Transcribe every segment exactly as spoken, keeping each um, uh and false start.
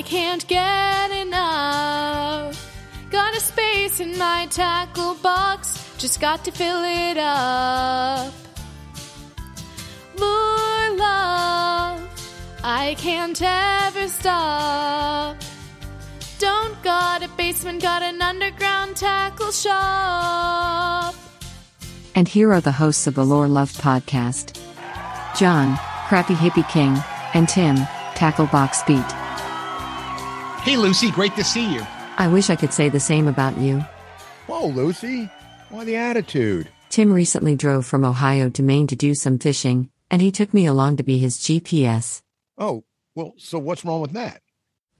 I can't get enough. Got a space in my tackle box, just got to fill it up. Lore love, I can't ever stop. Don't got a basement, got an underground tackle shop. And here are the hosts of the Lore Love podcast, John, Crappy Hippie King, and Tim, Tackle Box Beat. Hey Lucy, great to see you. I wish I could say the same about you. Whoa, Lucy. Why the attitude? Tim recently drove from Ohio to Maine to do some fishing, and he took me along to be his G P S. Oh, well, so what's wrong with that?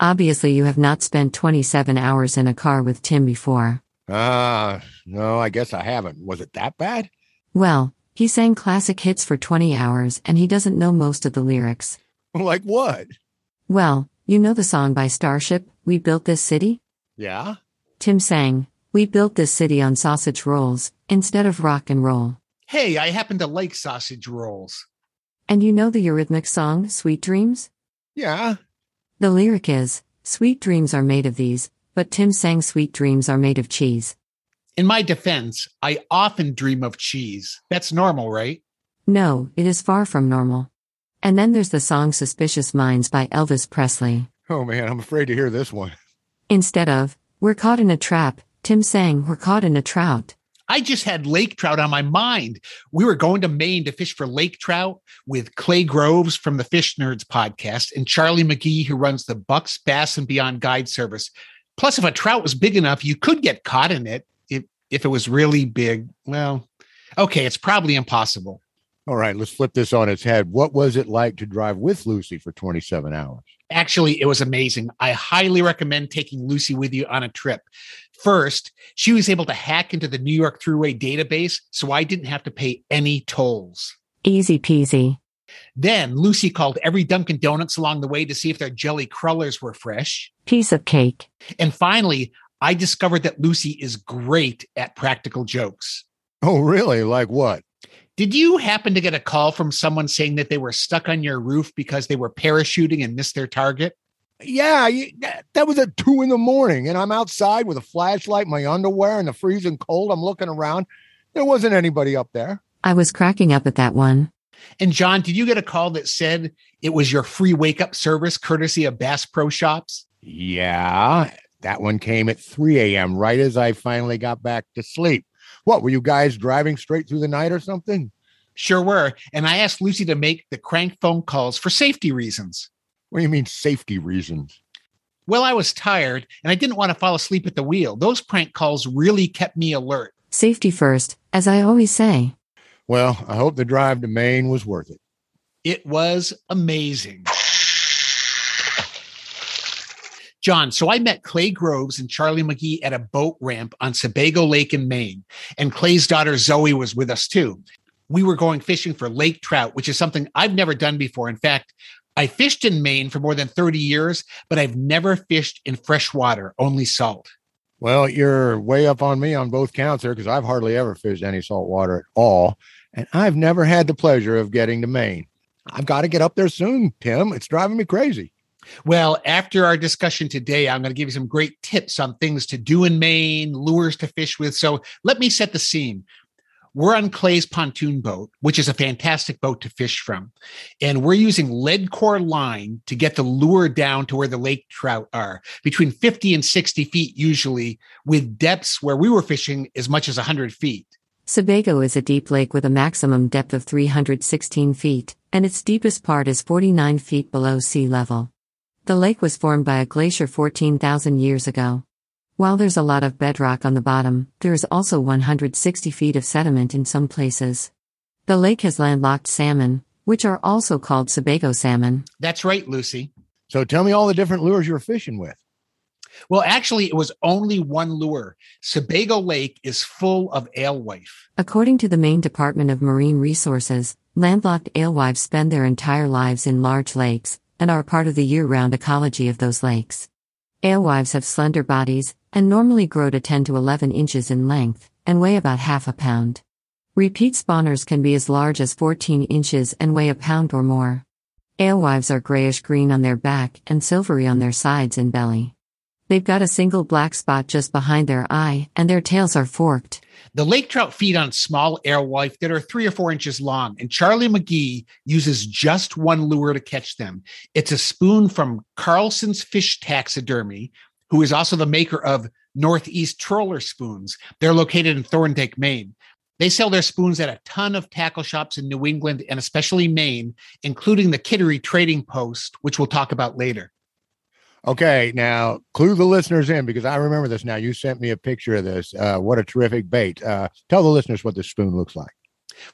Obviously you have not spent twenty-seven hours in a car with Tim before. Ah, uh, no, I guess I haven't. Was it that bad? Well, he sang classic hits for twenty hours, and he doesn't know most of the lyrics. Like what? Well, you know the song by Starship, We Built This City? Yeah? Tim sang, we built this city on sausage rolls, instead of rock and roll. Hey, I happen to like sausage rolls. And you know the Eurythmics song, Sweet Dreams? Yeah. The lyric is, sweet dreams are made of these, but Tim sang sweet dreams are made of cheese. In my defense, I often dream of cheese. That's normal, right? No, it is far from normal. And then there's the song Suspicious Minds by Elvis Presley. Oh man, I'm afraid to hear this one. Instead of, we're caught in a trap, Tim sang, we're caught in a trout. I just had lake trout on my mind. We were going to Maine to fish for lake trout with Clay Groves from the Fish Nerds podcast and Charlie McGee, who runs the Bucks, Bass, and Beyond guide service. Plus, if a trout was big enough, you could get caught in it. If, if it was really big, well, okay, it's probably impossible. All right, let's flip this on its head. What was it like to drive with Lucy for twenty-seven hours? Actually, it was amazing. I highly recommend taking Lucy with you on a trip. First, she was able to hack into the New York Thruway database, so I didn't have to pay any tolls. Easy peasy. Then Lucy called every Dunkin' Donuts along the way to see if their jelly crullers were fresh. Piece of cake. And finally, I discovered that Lucy is great at practical jokes. Oh, really? Like what? Did you happen to get a call from someone saying that they were stuck on your roof because they were parachuting and missed their target? Yeah, you, that was at two in the morning, and I'm outside with a flashlight, my underwear, and the freezing cold. I'm looking around. There wasn't anybody up there. I was cracking up at that one. And John, did you get a call that said it was your free wake-up service, courtesy of Bass Pro Shops? Yeah, that one came at three a.m., right as I finally got back to sleep. What, were you guys driving straight through the night or something? Sure were. And I asked Lucy to make the crank phone calls for safety reasons. What do you mean safety reasons? Well, I was tired and I didn't want to fall asleep at the wheel. Those prank calls really kept me alert. Safety first, as I always say. Well, I hope the drive to Maine was worth it. It was amazing. John, so I met Clay Groves and Charlie McGee at a boat ramp on Sebago Lake in Maine, and Clay's daughter Zoe was with us too. We were going fishing for lake trout, which is something I've never done before. In fact, I fished in Maine for more than thirty years, but I've never fished in fresh water, only salt. Well, you're way up on me on both counts there, because I've hardly ever fished any salt water at all, and I've never had the pleasure of getting to Maine. I've got to get up there soon, Tim. It's driving me crazy. Well, after our discussion today, I'm going to give you some great tips on things to do in Maine, lures to fish with. So let me set the scene. We're on Clay's pontoon boat, which is a fantastic boat to fish from. And we're using lead core line to get the lure down to where the lake trout are, between fifty and sixty feet usually, with depths where we were fishing as much as one hundred feet. Sebago is a deep lake with a maximum depth of three hundred sixteen feet, and its deepest part is forty-nine feet below sea level. The lake was formed by a glacier fourteen thousand years ago. While there's a lot of bedrock on the bottom, there is also one hundred sixty feet of sediment in some places. The lake has landlocked salmon, which are also called Sebago salmon. That's right, Lucy. So tell me all the different lures you were fishing with. Well, actually, it was only one lure. Sebago Lake is full of alewife. According to the Maine Department of Marine Resources, landlocked alewives spend their entire lives in large lakes, and are part of the year-round ecology of those lakes. Alewives have slender bodies, and normally grow to ten to eleven inches in length, and weigh about half a pound. Repeat spawners can be as large as fourteen inches and weigh a pound or more. Alewives are grayish-green on their back and silvery on their sides and belly. They've got a single black spot just behind their eye, and their tails are forked. The lake trout feed on small alewife that are three or four inches long, and Charlie McGee uses just one lure to catch them. It's a spoon from Carlson's Fish Taxidermy, who is also the maker of Northeast Troller Spoons. They're located in Thorndike, Maine. They sell their spoons at a ton of tackle shops in New England and especially Maine, including the Kittery Trading Post, which we'll talk about later. Okay, now clue the listeners in, because I remember this now. You sent me a picture of this. Uh, what a terrific bait. Uh, tell the listeners what this spoon looks like.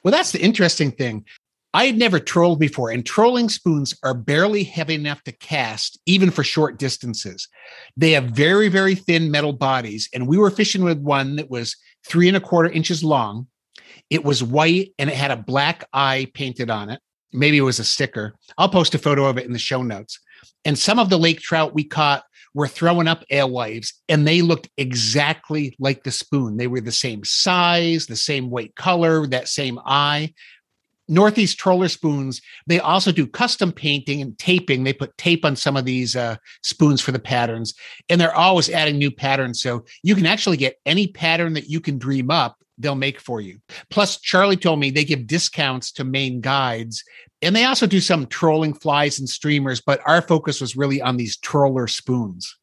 Well, that's the interesting thing. I had never trolled before, and trolling spoons are barely heavy enough to cast, even for short distances. They have very, very thin metal bodies, and we were fishing with one that was three and a quarter inches long. It was white, and it had a black eye painted on it. Maybe it was a sticker. I'll post a photo of it in the show notes. And some of the lake trout we caught were throwing up alewives, and they looked exactly like the spoon. They were the same size, the same white color, that same eye. Northeast Troller Spoons, they also do custom painting and taping. They put tape on some of these uh, spoons for the patterns, and they're always adding new patterns. So you can actually get any pattern that you can dream up, they'll make for you. Plus, Charlie told me they give discounts to Maine guides, and they also do some trolling flies and streamers, but our focus was really on these troller spoons.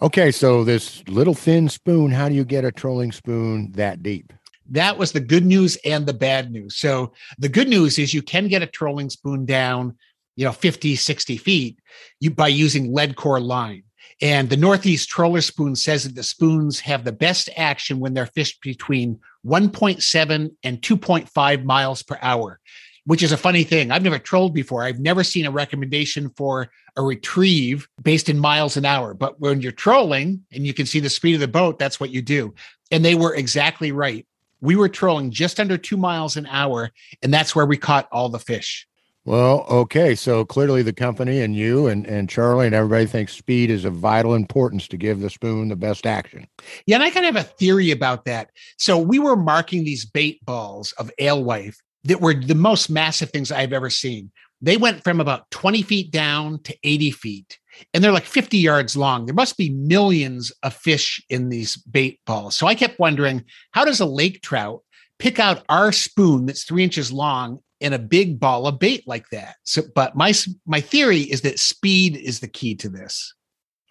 Okay, so this little thin spoon, how do you get a trolling spoon that deep? That was the good news and the bad news. So the good news is you can get a trolling spoon down, you know, fifty, sixty feet you, by using lead core line. And the Northeast Troller Spoon says that the spoons have the best action when they're fished between one point seven and two point five miles per hour, which is a funny thing. I've never trolled before. I've never seen a recommendation for a retrieve based in miles an hour. But when you're trolling and you can see the speed of the boat, that's what you do. And they were exactly right. We were trolling just under two miles an hour, and that's where we caught all the fish. Well, okay, so clearly the company and you and, and Charlie and everybody thinks speed is of vital importance to give the spoon the best action. Yeah, and I kind of have a theory about that. So we were marking these bait balls of alewife that were the most massive things I've ever seen. They went from about twenty feet down to eighty feet, and they're like fifty yards long. There must be millions of fish in these bait balls. So I kept wondering, how does a lake trout pick out our spoon that's three inches long in a big ball of bait like that? So, but my my theory is that speed is the key to this.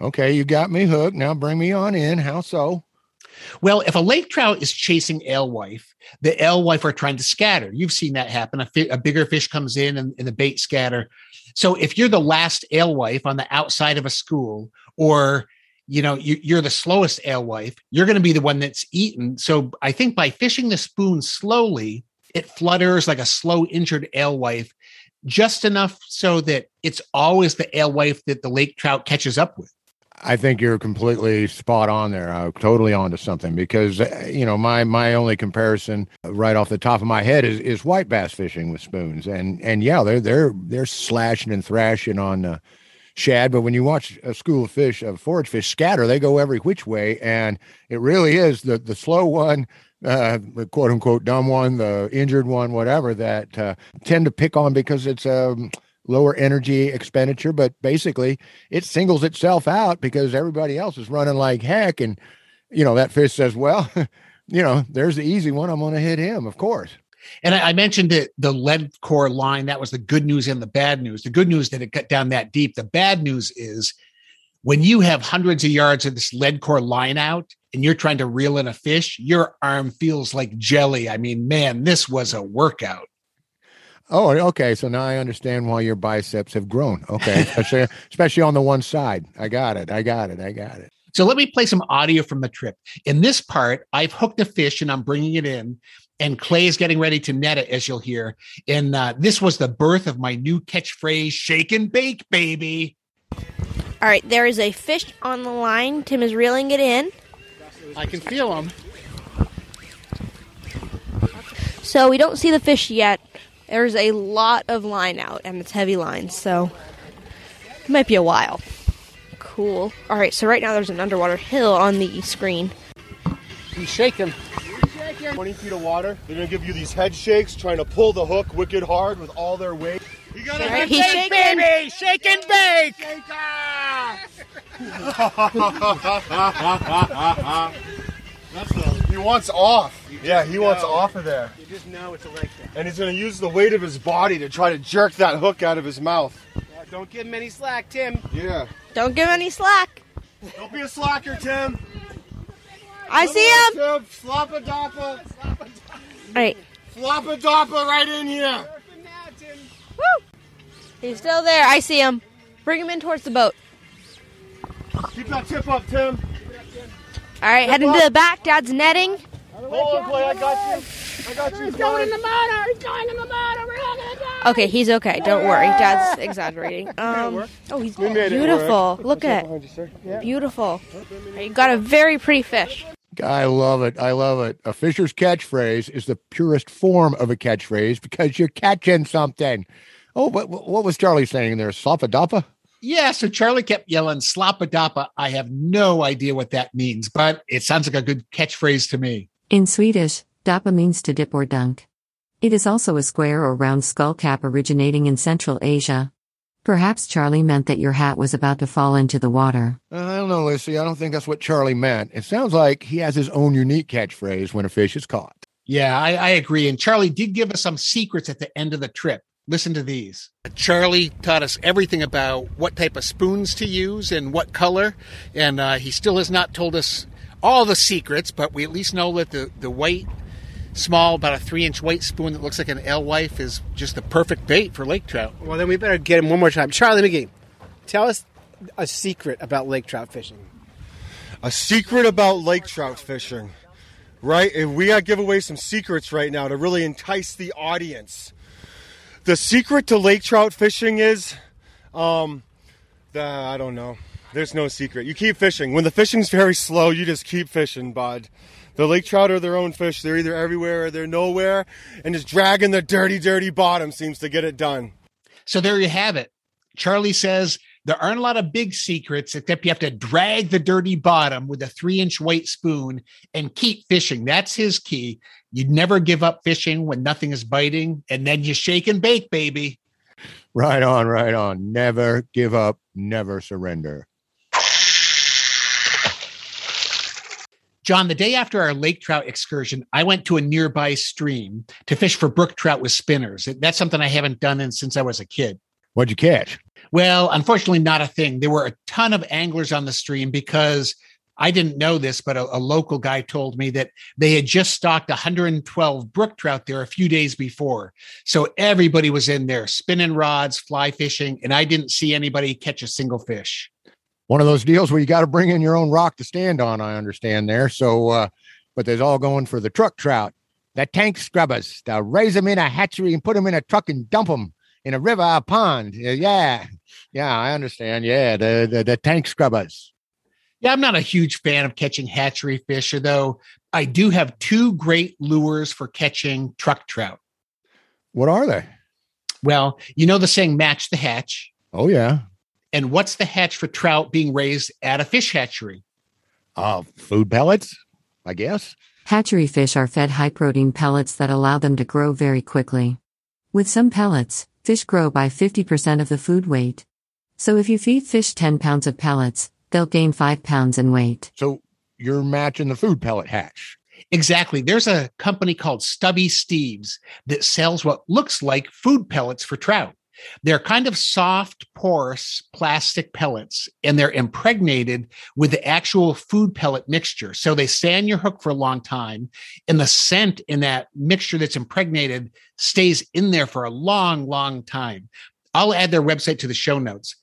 Okay, you got me hooked. Now bring me on in. How so? Well, if a lake trout is chasing alewife, the alewife are trying to scatter. You've seen that happen. A, fi- a bigger fish comes in and, and the bait scatter. So if you're the last alewife on the outside of a school, or you know, you, you're the slowest alewife, you're going to be the one that's eaten. So I think by fishing the spoon slowly, it flutters like a slow injured alewife, just enough so that it's always the alewife that the lake trout catches up with. I think you're completely spot on there. I'm totally onto something, because, you know, my my only comparison right off the top of my head is, is white bass fishing with spoons. And, and yeah, they're, they're, they're slashing and thrashing on uh, shad. But when you watch a school of fish, of forage fish scatter, they go every which way. And it really is the, the slow one, uh, the quote unquote dumb one, the injured one, whatever, that uh, tend to pick on, because it's a... Um, lower energy expenditure, but basically it singles itself out because everybody else is running like heck. And, you know, that fish says, well, you know, there's the easy one. I'm going to hit him, of course. And I, I mentioned that the lead core line, that was the good news and the bad news. The good news that it got down that deep. The bad news is when you have hundreds of yards of this lead core line out and you're trying to reel in a fish, your arm feels like jelly. I mean, man, this was a workout. Oh, okay. So now I understand why your biceps have grown. Okay. Especially, especially on the one side. I got it. I got it. I got it. So let me play some audio from the trip. In this part, I've hooked a fish and I'm bringing it in, and Clay is getting ready to net it, as you'll hear. And uh, this was the birth of my new catchphrase, shake and bake, baby. All right. There is a fish on the line. Tim is reeling it in. I can feel him. So we don't see the fish yet. There's a lot of line out, and it's heavy lines, so it might be a while. Cool. All right, so right now there's an underwater hill on the screen. He's shaking. He's shaking. twenty feet of water. They're going to give you these head shakes, trying to pull the hook wicked hard with all their weight. You got a shake, shake baby, and shake and bake. Shake That's a, he wants off. Yeah, he know. wants off of there. You just know it's a lake there. And he's going to use the weight of his body to try to jerk that hook out of his mouth. Yeah, don't give him any slack, Tim. Yeah. Don't give him any slack. Don't be a slacker, Tim. I Come see on, him. Tim. Slop-a-doppa. Slop-a-doppa. All right. Flop-a-doppa right in here. Woo! He's still there. I see him. Bring him in towards the boat. Keep that tip up, Tim. All right, heading to the back. Dad's netting. Hold on, Clay. I got you. I got you. He's going in the motor. He's going in the motor. We're all gonna die. Okay, he's okay. Don't worry. Dad's exaggerating. Um, oh, he's beautiful. Look at it. Beautiful. You got a very pretty fish. I love it. I love it. A fisher's catchphrase is the purest form of a catchphrase because you're catching something. Oh, but what was Charlie saying there? Slop-a-doppa? Yeah, so Charlie kept yelling, slop-a-doppa. I have no idea what that means, but it sounds like a good catchphrase to me. In Swedish, doppa means to dip or dunk. It is also a square or round skull cap originating in Central Asia. Perhaps Charlie meant that your hat was about to fall into the water. Uh, I don't know, Lucy. I don't think that's what Charlie meant. It sounds like he has his own unique catchphrase when a fish is caught. Yeah, I, I agree. And Charlie did give us some secrets at the end of the trip. Listen to these. Charlie taught us everything about what type of spoons to use and what color. And uh, he still has not told us all the secrets, but we at least know that the, the white, small, about a three-inch white spoon that looks like an alewife is just the perfect bait for lake trout. Well, then we better get him one more time. Charlie McGee, tell us a secret about lake trout fishing. A secret about lake trout fishing, right? And we gotta give away some secrets right now to really entice the audience. The secret to lake trout fishing is, um, the, I don't know. There's no secret. You keep fishing. When the fishing's very slow, you just keep fishing, bud. The lake trout are their own fish. They're either everywhere or they're nowhere. And just dragging their dirty, dirty bottom seems to get it done. So there you have it. Charlie says there aren't a lot of big secrets, except you have to drag the dirty bottom with a three-inch white spoon and keep fishing. That's his key. You never give up fishing when nothing is biting. And then you shake and bake, baby. Right on, right on. Never give up. Never surrender. John, the day after our lake trout excursion, I went to a nearby stream to fish for brook trout with spinners. That's something I haven't done in, since I was a kid. What'd you catch? Well, unfortunately, not a thing. There were a ton of anglers on the stream because I didn't know this, but a, a local guy told me that they had just stocked one hundred twelve brook trout there a few days before. So everybody was in there spinning rods, fly fishing, and I didn't see anybody catch a single fish. One of those deals where you got to bring in your own rock to stand on, I understand there. So, uh, but there's all going for the truck trout, the tank scrubbers, the raise them in a hatchery and put them in a truck and dump them in a river or a pond. Yeah. Yeah, I understand. Yeah. The, the, the tank scrubbers. Yeah. I'm not a huge fan of catching hatchery fish, although I do have two great lures for catching truck trout. What are they? Well, you know, the saying match the hatch. Oh yeah. And what's the hatch for trout being raised at a fish hatchery? Uh, food pellets, I guess. Hatchery fish are fed high-protein pellets that allow them to grow very quickly. With some pellets, fish grow by fifty percent of the food weight. So if you feed fish ten pounds of pellets, they'll gain five pounds in weight. So you're matching the food pellet hatch. Exactly. There's a company called Stubby Steve's that sells what looks like food pellets for trout. They're kind of soft, porous plastic pellets, and they're impregnated with the actual food pellet mixture. So they stay on your hook for a long time, and the scent in that mixture that's impregnated stays in there for a long, long time. I'll add their website to the show notes.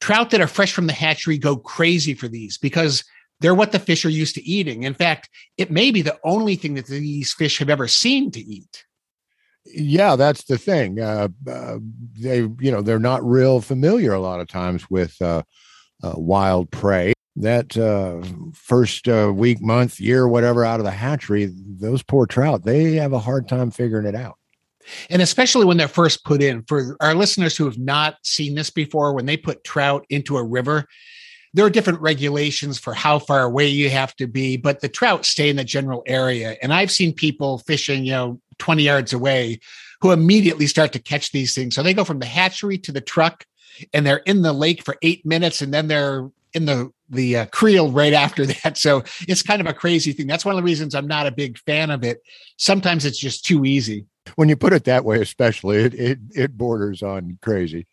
Trout that are fresh from the hatchery go crazy for these because they're what the fish are used to eating. In fact, it may be the only thing that these fish have ever seen to eat. Yeah, that's the thing. Uh, uh, they, you know, they're not real familiar a lot of times with uh, uh, wild prey. That uh, first uh, week, month, year, whatever, out of the hatchery, those poor trout, they have a hard time figuring it out. And especially when they're first put in. For our listeners who have not seen this before, when they put trout into a river, there are different regulations for how far away you have to be, but the trout stay in the general area. And I've seen people fishing, you know, twenty yards away who immediately start to catch these things. So they go from the hatchery to the truck, and they're in the lake for eight minutes, and then they're in the the uh, creel right after that. So it's kind of a crazy thing. That's one of the reasons I'm not a big fan of it. Sometimes it's just too easy. When you put it that way, especially, it it, it borders on crazy.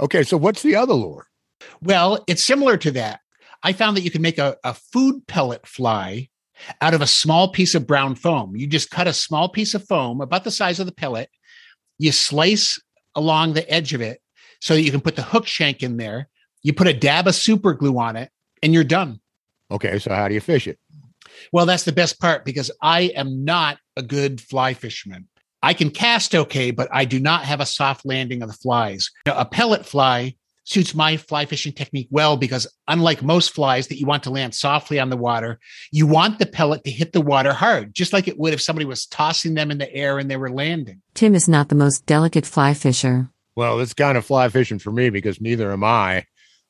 Okay, so what's the other lure? Well, it's similar to that. I found that you can make a, a food pellet fly out of a small piece of brown foam. You just cut a small piece of foam about the size of the pellet. You slice along the edge of it so that you can put the hook shank in there. You put a dab of super glue on it, and you're done. Okay, so how do you fish it? Well, that's the best part, because I am not a good fly fisherman. I can cast okay, but I do not have a soft landing of the flies. Now, a pellet fly suits my fly fishing technique well, because unlike most flies that you want to land softly on the water, you want the pellet to hit the water hard, just like it would if somebody was tossing them in the air and they were landing. Tim is not the most delicate fly fisher. Well, it's kind of fly fishing for me, because neither am I.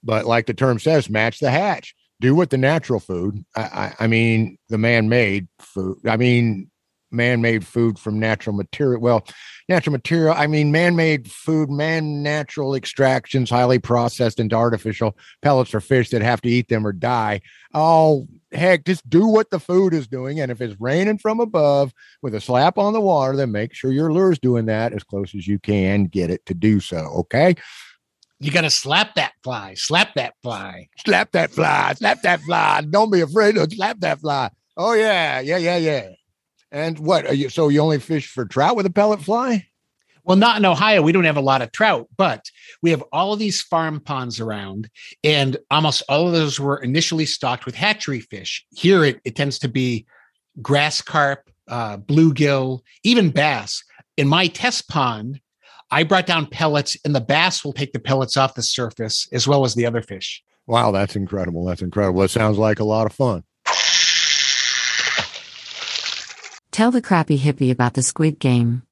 But like the term says, match the hatch. Do what the natural food. I, I, I mean, the man-made food. I mean... man-made food from natural material. Well, natural material, I mean, man-made food, man, natural extractions, highly processed and artificial pellets for fish that have to eat them or die. Oh, heck, just do what the food is doing. And if it's raining from above with a slap on the water, then make sure your lure's doing that as close as you can get it to do so. Okay. You got to slap that fly, slap that fly, slap that fly, slap that fly. Don't be afraid to slap that fly. Oh yeah. Yeah. Yeah. Yeah. And what are you? So you only fish for trout with a pellet fly? Well, not in Ohio. We don't have a lot of trout, but we have all of these farm ponds around, and almost all of those were initially stocked with hatchery fish. Here it, it tends to be grass carp, uh, bluegill, even bass. In my test pond, I brought down pellets, and the bass will take the pellets off the surface as well as the other fish. Wow, that's incredible. That's incredible. It sounds like a lot of fun. Tell the crappy hippie about the Squid Game.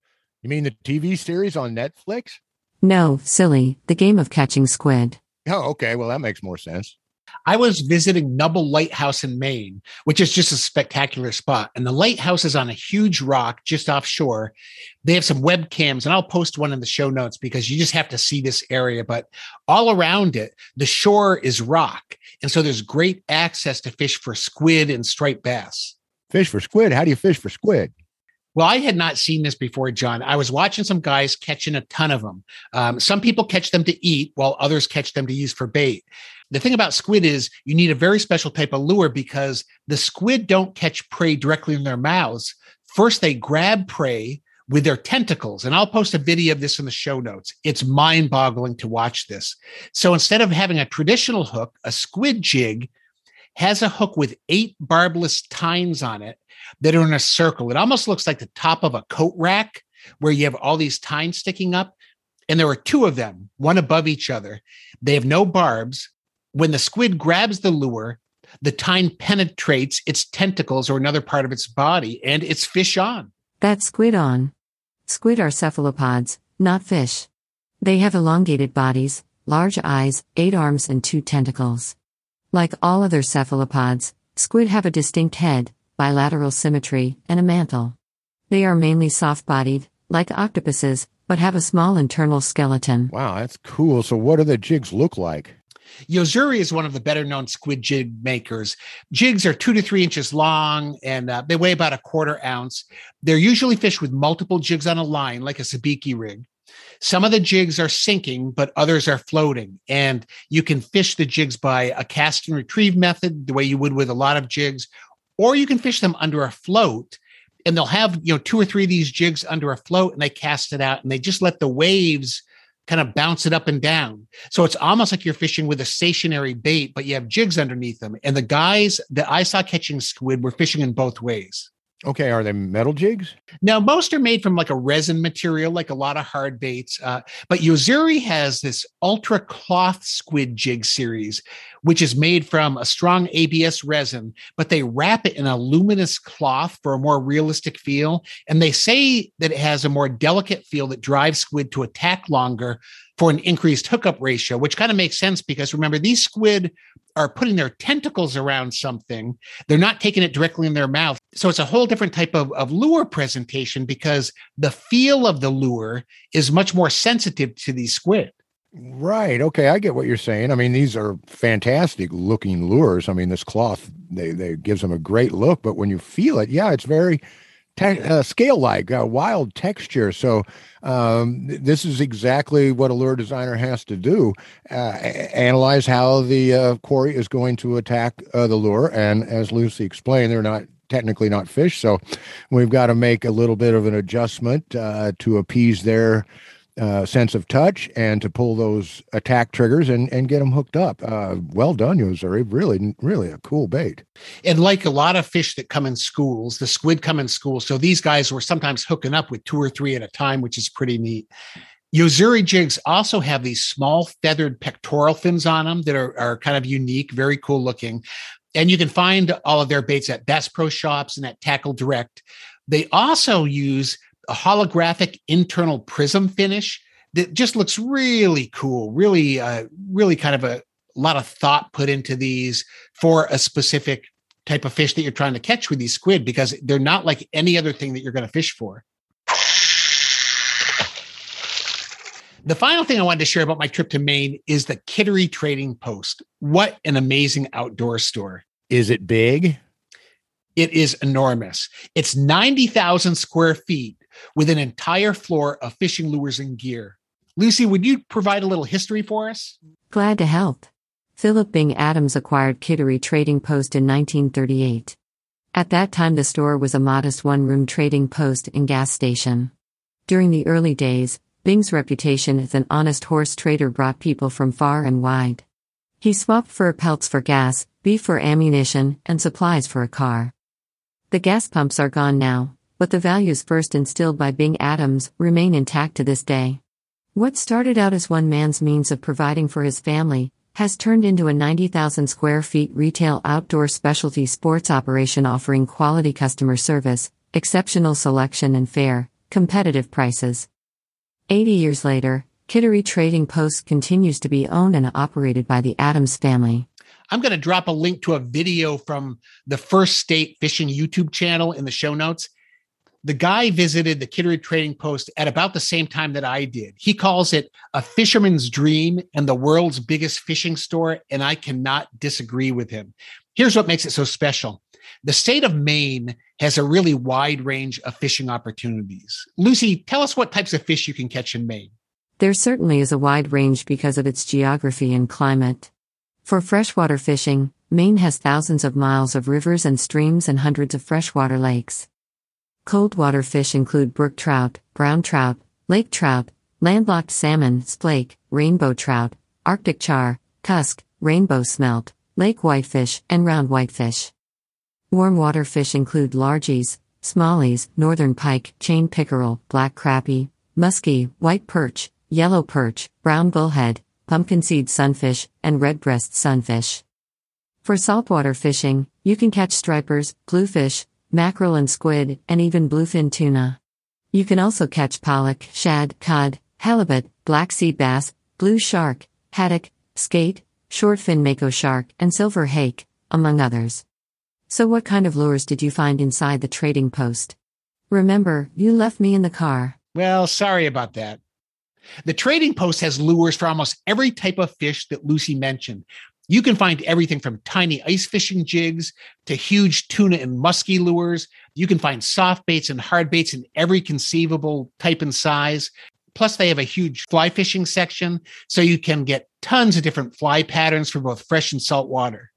You mean the T V series on Netflix? No, silly. The game of catching squid. Oh, okay. Well, that makes more sense. I was visiting Nubble Lighthouse in Maine, which is just a spectacular spot. And the lighthouse is on a huge rock just offshore. They have some webcams, and I'll post one in the show notes, because you just have to see this area. But all around it, the shore is rock. And so there's great access to fish for squid and striped bass. Fish for squid? How do you fish for squid? Well, I had not seen this before, John. I was watching some guys catching a ton of them. Um, some people catch them to eat, while others catch them to use for bait. The thing about squid is you need a very special type of lure, because the squid don't catch prey directly in their mouths. First, they grab prey with their tentacles. And I'll post a video of this in the show notes. It's mind-boggling to watch this. So instead of having a traditional hook, a squid jig has a hook with eight barbless tines on it that are in a circle. It almost looks like the top of a coat rack, where you have all these tines sticking up. And there are two of them, one above each other. They have no barbs. When the squid grabs the lure, the tine penetrates its tentacles or another part of its body, and it's fish on. That's squid on. Squid are cephalopods, not fish. They have elongated bodies, large eyes, eight arms, and two tentacles. Like all other cephalopods, squid have a distinct head, bilateral symmetry, and a mantle. They are mainly soft-bodied, like octopuses, but have a small internal skeleton. Wow, that's cool. So what do the jigs look like? Yo-Zuri is one of the better-known squid jig makers. Jigs are two to three inches long, and uh, they weigh about a quarter ounce. They're usually fished with multiple jigs on a line, like a sabiki rig. Some of the jigs are sinking, but others are floating. And you can fish the jigs by a cast and retrieve method, the way you would with a lot of jigs, or you can fish them under a float. And they'll have, you know, two or three of these jigs under a float, and they cast it out, and they just let the waves kind of bounce it up and down. So it's almost like you're fishing with a stationary bait, but you have jigs underneath them. And the guys that I saw catching squid were fishing in both ways. Okay, are they metal jigs? Now, most are made from like a resin material, like a lot of hard baits. Uh, but Yo-Zuri has this ultra cloth squid jig series, which is made from a strong A B S resin, but they wrap it in a luminous cloth for a more realistic feel. And they say that it has a more delicate feel that drives squid to attack longer for an increased hookup ratio, which kind of makes sense, because remember, these squid are putting their tentacles around something. They're not taking it directly in their mouth. So it's a whole different type of, of lure presentation because the feel of the lure is much more sensitive to these squid. Right. Okay. I get what you're saying. I mean, these are fantastic looking lures. I mean, this cloth, they, they gives them a great look, but when you feel it, yeah, it's very te- uh, scale-like, uh, wild texture. So um, this is exactly what a lure designer has to do. Uh, analyze how the uh, quarry is going to attack uh, the lure. And as Lucy explained, they're not technically not fish. So we've got to make a little bit of an adjustment uh, to appease their uh, sense of touch and to pull those attack triggers and, and get them hooked up. Uh, well done, Yo-Zuri. Really, really a cool bait. And like a lot of fish that come in schools, the squid come in schools. So these guys were sometimes hooking up with two or three at a time, which is pretty neat. Yo-Zuri jigs also have these small feathered pectoral fins on them that are, are kind of unique, very cool looking. And you can find all of their baits at Bass Pro Shops and at Tackle Direct. They also use a holographic internal prism finish that just looks really cool, really, uh, really kind of a lot of thought put into these for a specific type of fish that you're trying to catch with these squid, because they're not like any other thing that you're going to fish for. The final thing I wanted to share about my trip to Maine is the Kittery Trading Post. What an amazing outdoor store. Is it big? It is enormous. It's ninety thousand square feet with an entire floor of fishing lures and gear. Lucy, would you provide a little history for us? Glad to help. Philip Bing Adams acquired Kittery Trading Post in nineteen thirty-eight. At that time, the store was a modest one-room trading post and gas station. During the early days, Bing's reputation as an honest horse trader brought people from far and wide. He swapped fur pelts for gas, beef for ammunition, and supplies for a car. The gas pumps are gone now, but the values first instilled by Bing Adams remain intact to this day. What started out as one man's means of providing for his family has turned into a ninety thousand square feet retail outdoor specialty sports operation offering quality customer service, exceptional selection and fair, competitive prices. Eighty years later, Kittery Trading Post continues to be owned and operated by the Adams family. I'm going to drop a link to a video from the First State Fishing YouTube channel in the show notes. The guy visited the Kittery Trading Post at about the same time that I did. He calls it a fisherman's dream and the world's biggest fishing store, and I cannot disagree with him. Here's what makes it so special. The state of Maine has a really wide range of fishing opportunities. Lucy, tell us what types of fish you can catch in Maine. There certainly is a wide range because of its geography and climate. For freshwater fishing, Maine has thousands of miles of rivers and streams and hundreds of freshwater lakes. Coldwater fish include brook trout, brown trout, lake trout, landlocked salmon, splake, rainbow trout, Arctic char, cusk, rainbow smelt, lake whitefish, and round whitefish. Warm water fish include largies, smallies, northern pike, chain pickerel, black crappie, muskie, white perch, yellow perch, brown bullhead, pumpkin seed sunfish, and redbreast sunfish. For saltwater fishing, you can catch stripers, bluefish, mackerel and squid, and even bluefin tuna. You can also catch pollock, shad, cod, halibut, black sea bass, blue shark, haddock, skate, shortfin mako shark, and silver hake, among others. So what kind of lures did you find inside the trading post? Remember, you left me in the car. Well, sorry about that. The trading post has lures for almost every type of fish that Lucy mentioned. You can find everything from tiny ice fishing jigs to huge tuna and musky lures. You can find soft baits and hard baits in every conceivable type and size. Plus, they have a huge fly fishing section, so you can get tons of different fly patterns for both fresh and salt water.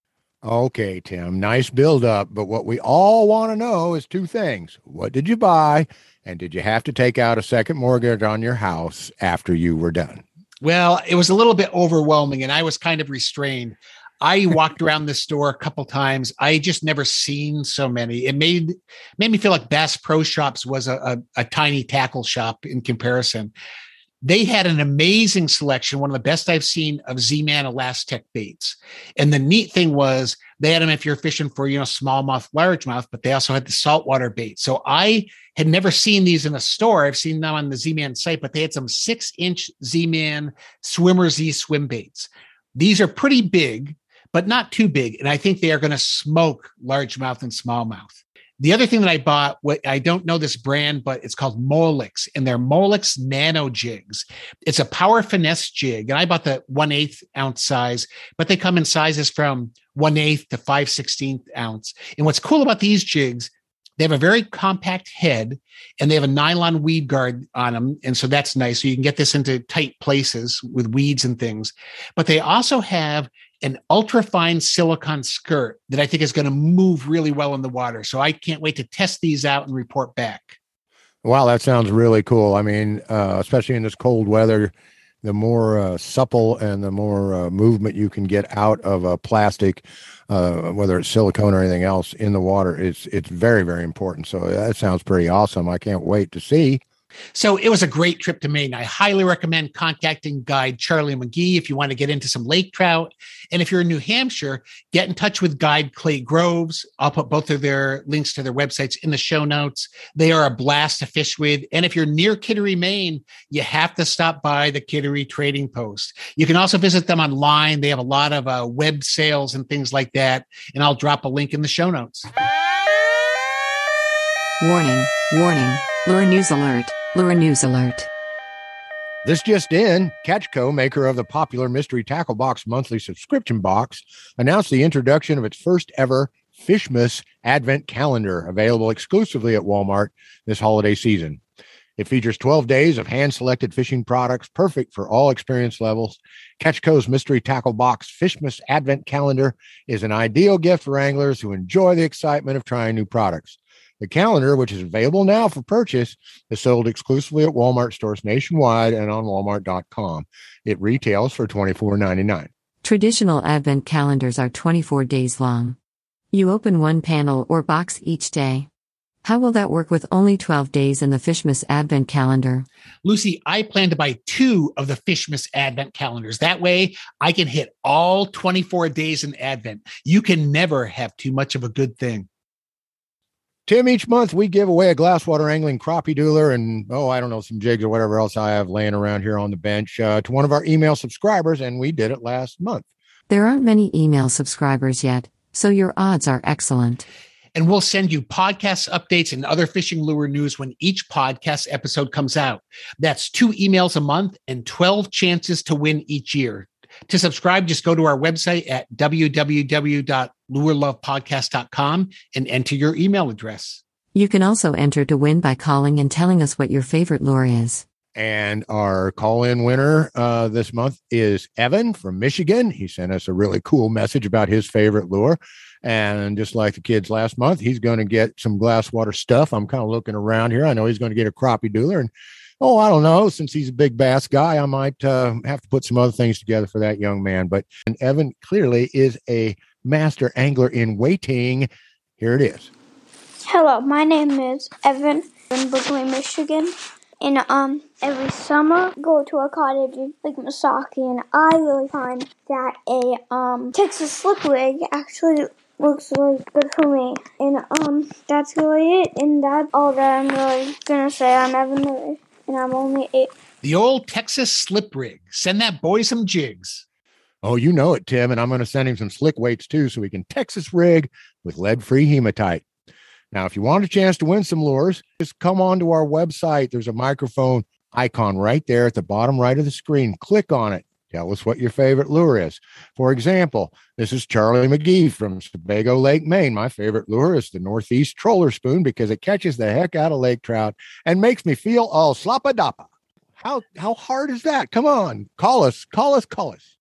Okay, Tim, nice build up. But what we all want to know is two things. What did you buy? And did you have to take out a second mortgage on your house after you were done? Well, it was a little bit overwhelming and I was kind of restrained. I walked around the store a couple times. I just never seen so many. It made, made me feel like Bass Pro Shops was a, a, a tiny tackle shop in comparison. They had an amazing selection, one of the best I've seen, of Z-Man Elastec baits. And the neat thing was they had them if you're fishing for, you know, smallmouth, largemouth, but they also had the saltwater bait. So I had never seen these in a store. I've seen them on the Z-Man site, but they had some six-inch Z-Man Swimmer Z swim baits. These are pretty big, but not too big. And I think they are going to smoke largemouth and smallmouth. The other thing that I bought, what I don't know this brand, but it's called Molix, and they're Molix Nano Jigs. It's a power finesse jig, and I bought the one eighth ounce size, but they come in sizes from one eighth to five sixteenth ounce. And what's cool about these jigs, they have a very compact head, and they have a nylon weed guard on them, and so that's nice. So you can get this into tight places with weeds and things. But they also have an ultra-fine silicone skirt that I think is going to move really well in the water. So I can't wait to test these out and report back. Wow, that sounds really cool. I mean, uh, especially in this cold weather, the more uh, supple and the more uh, movement you can get out of a plastic, uh, whether it's silicone or anything else in the water, it's it's very, very important. So that sounds pretty awesome. I can't wait to see. So it was a great trip to Maine. I highly recommend contacting guide Charlie McGee if you want to get into some lake trout. And if you're in New Hampshire, get in touch with guide Clay Groves. I'll put both of their links to their websites in the show notes. They are a blast to fish with. And if you're near Kittery, Maine, you have to stop by the Kittery Trading Post. You can also visit them online. They have a lot of uh, web sales and things like that. And I'll drop a link in the show notes. Warning, warning, lure news alert. Lure news alert. This just in, Catchco, maker of the popular Mystery Tackle Box monthly subscription box, announced the introduction of its first ever Fishmas Advent Calendar, available exclusively at Walmart this holiday season. It features twelve days of hand-selected fishing products, perfect for all experience levels. Catchco's Mystery Tackle Box Fishmas Advent Calendar is an ideal gift for anglers who enjoy the excitement of trying new products. The calendar, which is available now for purchase, is sold exclusively at Walmart stores nationwide and on walmart dot com. It retails for twenty-four ninety-nine. Traditional advent calendars are twenty-four days long. You open one panel or box each day. How will that work with only twelve days in the Fishmas Advent Calendar? Lucy, I plan to buy two of the Fishmas Advent Calendars. That way, I can hit all twenty-four days in Advent. You can never have too much of a good thing. Tim, each month we give away a Glasswater Angling Crappie Doodler and, oh, I don't know, some jigs or whatever else I have laying around here on the bench uh, to one of our email subscribers, and we did it last month. There aren't many email subscribers yet, so your odds are excellent. And we'll send you podcast updates and other fishing lure news when each podcast episode comes out. That's two emails a month and twelve chances to win each year. To subscribe, just go to our website at w w w dot lure love podcast dot com and enter your email address. You can also enter to win by calling and telling us what your favorite lure is. And our call-in winner uh, this month is Evan from Michigan. He sent us a really cool message about his favorite lure. And just like the kids last month, he's going to get some Glasswater stuff. I'm kind of looking around here. I know he's going to get a crappie doodler, and oh, I don't know. Since he's a big bass guy, I might uh, have to put some other things together for that young man. But and Evan clearly is a master angler in waiting. Here it is. Hello, my name is Evan in Berkeley, Michigan. And um, every summer, go to a cottage in Lake Misaki. And I really find that a um Texas slip rig actually looks really good for me. And um, that's really it. And that's all that I'm really going to say. I'm Evan Lewis. And I'm only eight. The old Texas slip rig. Send that boy some jigs. Oh, you know it, Tim. And I'm going to send him some slick weights, too, so we can Texas rig with lead-free hematite. Now, if you want a chance to win some lures, just come on to our website. There's a microphone icon right there at the bottom right of the screen. Click on it. Tell us what your favorite lure is. For example, this is Charlie McGee from Sebago Lake, Maine. My favorite lure is the Northeast Troller Spoon because it catches the heck out of lake trout and makes me feel all slappa-dappa. How, how hard is that? Come on. Call us, call us, call us.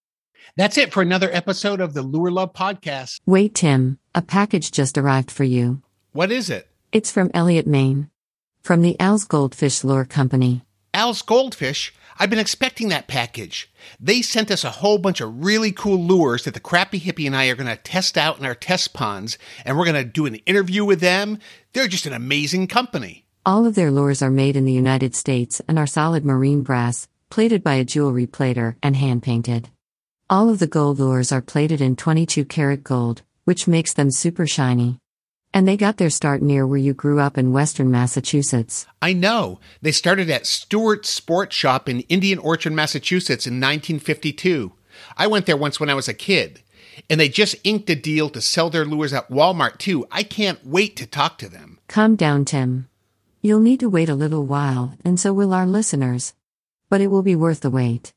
That's it for another episode of the Lure Love Podcast. Wait, Tim, a package just arrived for you. What is it? It's from Elliot Main, from the Al's Goldfish Lure Company. Al's Goldfish? I've been expecting that package. They sent us a whole bunch of really cool lures that the Crappie Hippie and I are going to test out in our test ponds, and we're going to do an interview with them. They're just an amazing company. All of their lures are made in the United States and are solid marine brass, plated by a jewelry plater and hand-painted. All of the gold lures are plated in twenty-two karat gold, which makes them super shiny. And they got their start near where you grew up in western Massachusetts. I know. They started at Stewart's Sport Shop in Indian Orchard, Massachusetts in nineteen fifty-two. I went there once when I was a kid. And they just inked a deal to sell their lures at Walmart, too. I can't wait to talk to them. Calm down, Tim. You'll need to wait a little while, and so will our listeners. But it will be worth the wait.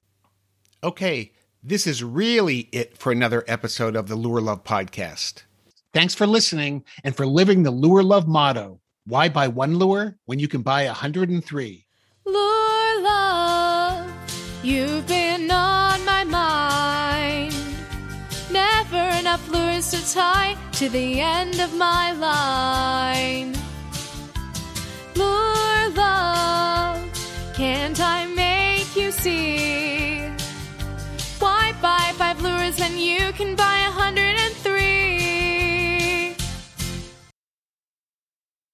Okay, this is really it for another episode of the Lure Love Podcast. Thanks for listening and for living the Lure Love motto. Why buy one lure when you can buy one hundred and three? Lure Love, you've been on my mind. Never enough lures to tie to the end of my line. Lure Love, can't I make you see?